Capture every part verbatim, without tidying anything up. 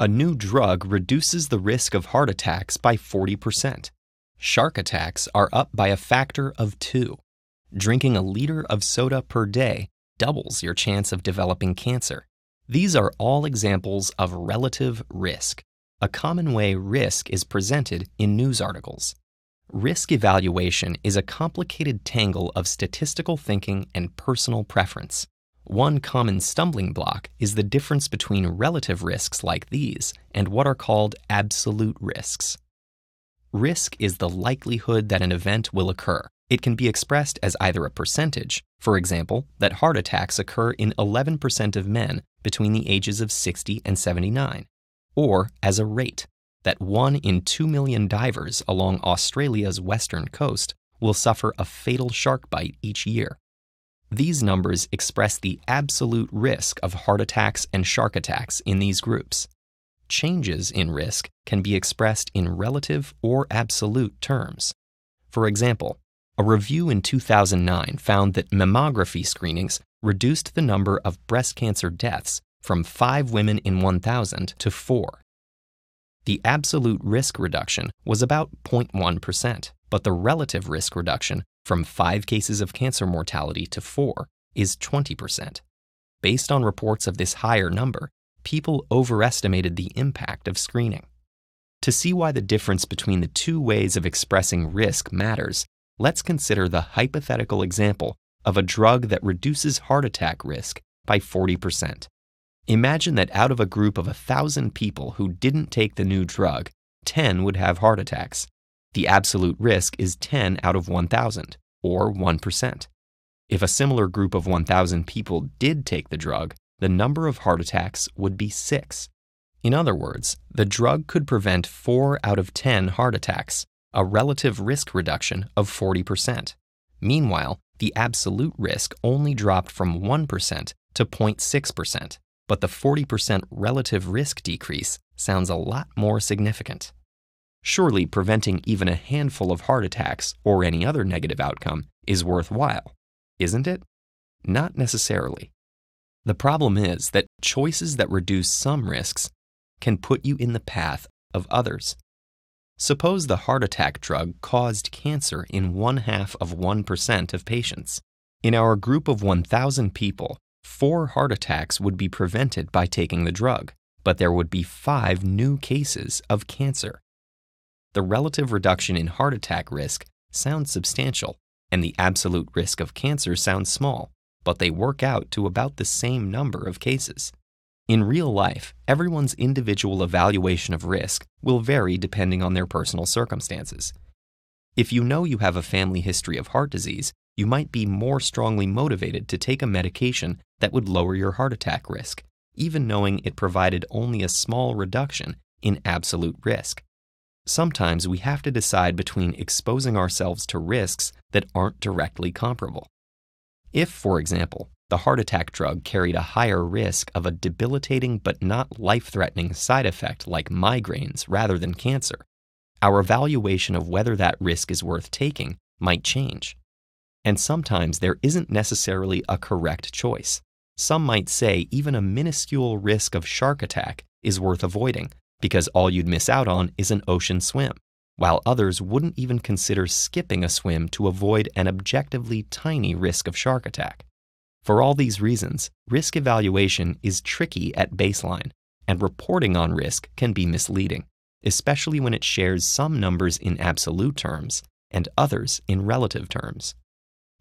A new drug reduces the risk of heart attacks by forty percent. Shark attacks are up by a factor of two. Drinking a liter of soda per day doubles your chance of developing cancer. These are all examples of relative risk, a common way risk is presented in news articles. Risk evaluation is a complicated tangle of statistical thinking and personal preference. One common stumbling block is the difference between relative risks like these and what are called absolute risks. Risk is the likelihood that an event will occur. It can be expressed as either a percentage, for example, that heart attacks occur in eleven percent of men between the ages of sixty and seventy-nine, or as a rate, that one in two million divers along Australia's western coast will suffer a fatal shark bite each year. These numbers express the absolute risk of heart attacks and shark attacks in these groups. Changes in risk can be expressed in relative or absolute terms. For example, a review in two thousand nine found that mammography screenings reduced the number of breast cancer deaths from five women in one thousand to four. The absolute risk reduction was about zero point one percent, but the relative risk reduction from five cases of cancer mortality to four is twenty percent. Based on reports of this higher number, people overestimated the impact of screening. To see why the difference between the two ways of expressing risk matters, let's consider the hypothetical example of a drug that reduces heart attack risk by forty percent. Imagine that out of a group of one thousand people who didn't take the new drug, ten would have heart attacks. The absolute risk is ten out of one thousand, or one percent. If a similar group of one thousand people did take the drug, the number of heart attacks would be six. In other words, the drug could prevent four out of ten heart attacks, a relative risk reduction of forty percent. Meanwhile, the absolute risk only dropped from one percent to zero point six percent. But the forty percent relative risk decrease sounds a lot more significant. Surely preventing even a handful of heart attacks or any other negative outcome is worthwhile, isn't it? Not necessarily. The problem is that choices that reduce some risks can put you in the path of others. Suppose the heart attack drug caused cancer in one half of one percent of patients. In our group of one thousand people, four heart attacks would be prevented by taking the drug, but there would be five new cases of cancer. The relative reduction in heart attack risk sounds substantial, and the absolute risk of cancer sounds small, but they work out to about the same number of cases. In real life, everyone's individual evaluation of risk will vary depending on their personal circumstances. If you know you have a family history of heart disease, you might be more strongly motivated to take a medication that would lower your heart attack risk, even knowing it provided only a small reduction in absolute risk. Sometimes we have to decide between exposing ourselves to risks that aren't directly comparable. If, for example, the heart attack drug carried a higher risk of a debilitating but not life-threatening side effect like migraines rather than cancer, our evaluation of whether that risk is worth taking might change. And sometimes there isn't necessarily a correct choice. Some might say even a minuscule risk of shark attack is worth avoiding because all you'd miss out on is an ocean swim, while others wouldn't even consider skipping a swim to avoid an objectively tiny risk of shark attack. For all these reasons, risk evaluation is tricky at baseline, and reporting on risk can be misleading, especially when it shares some numbers in absolute terms and others in relative terms.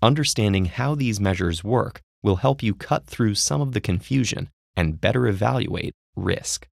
Understanding how these measures work will help you cut through some of the confusion and better evaluate risk.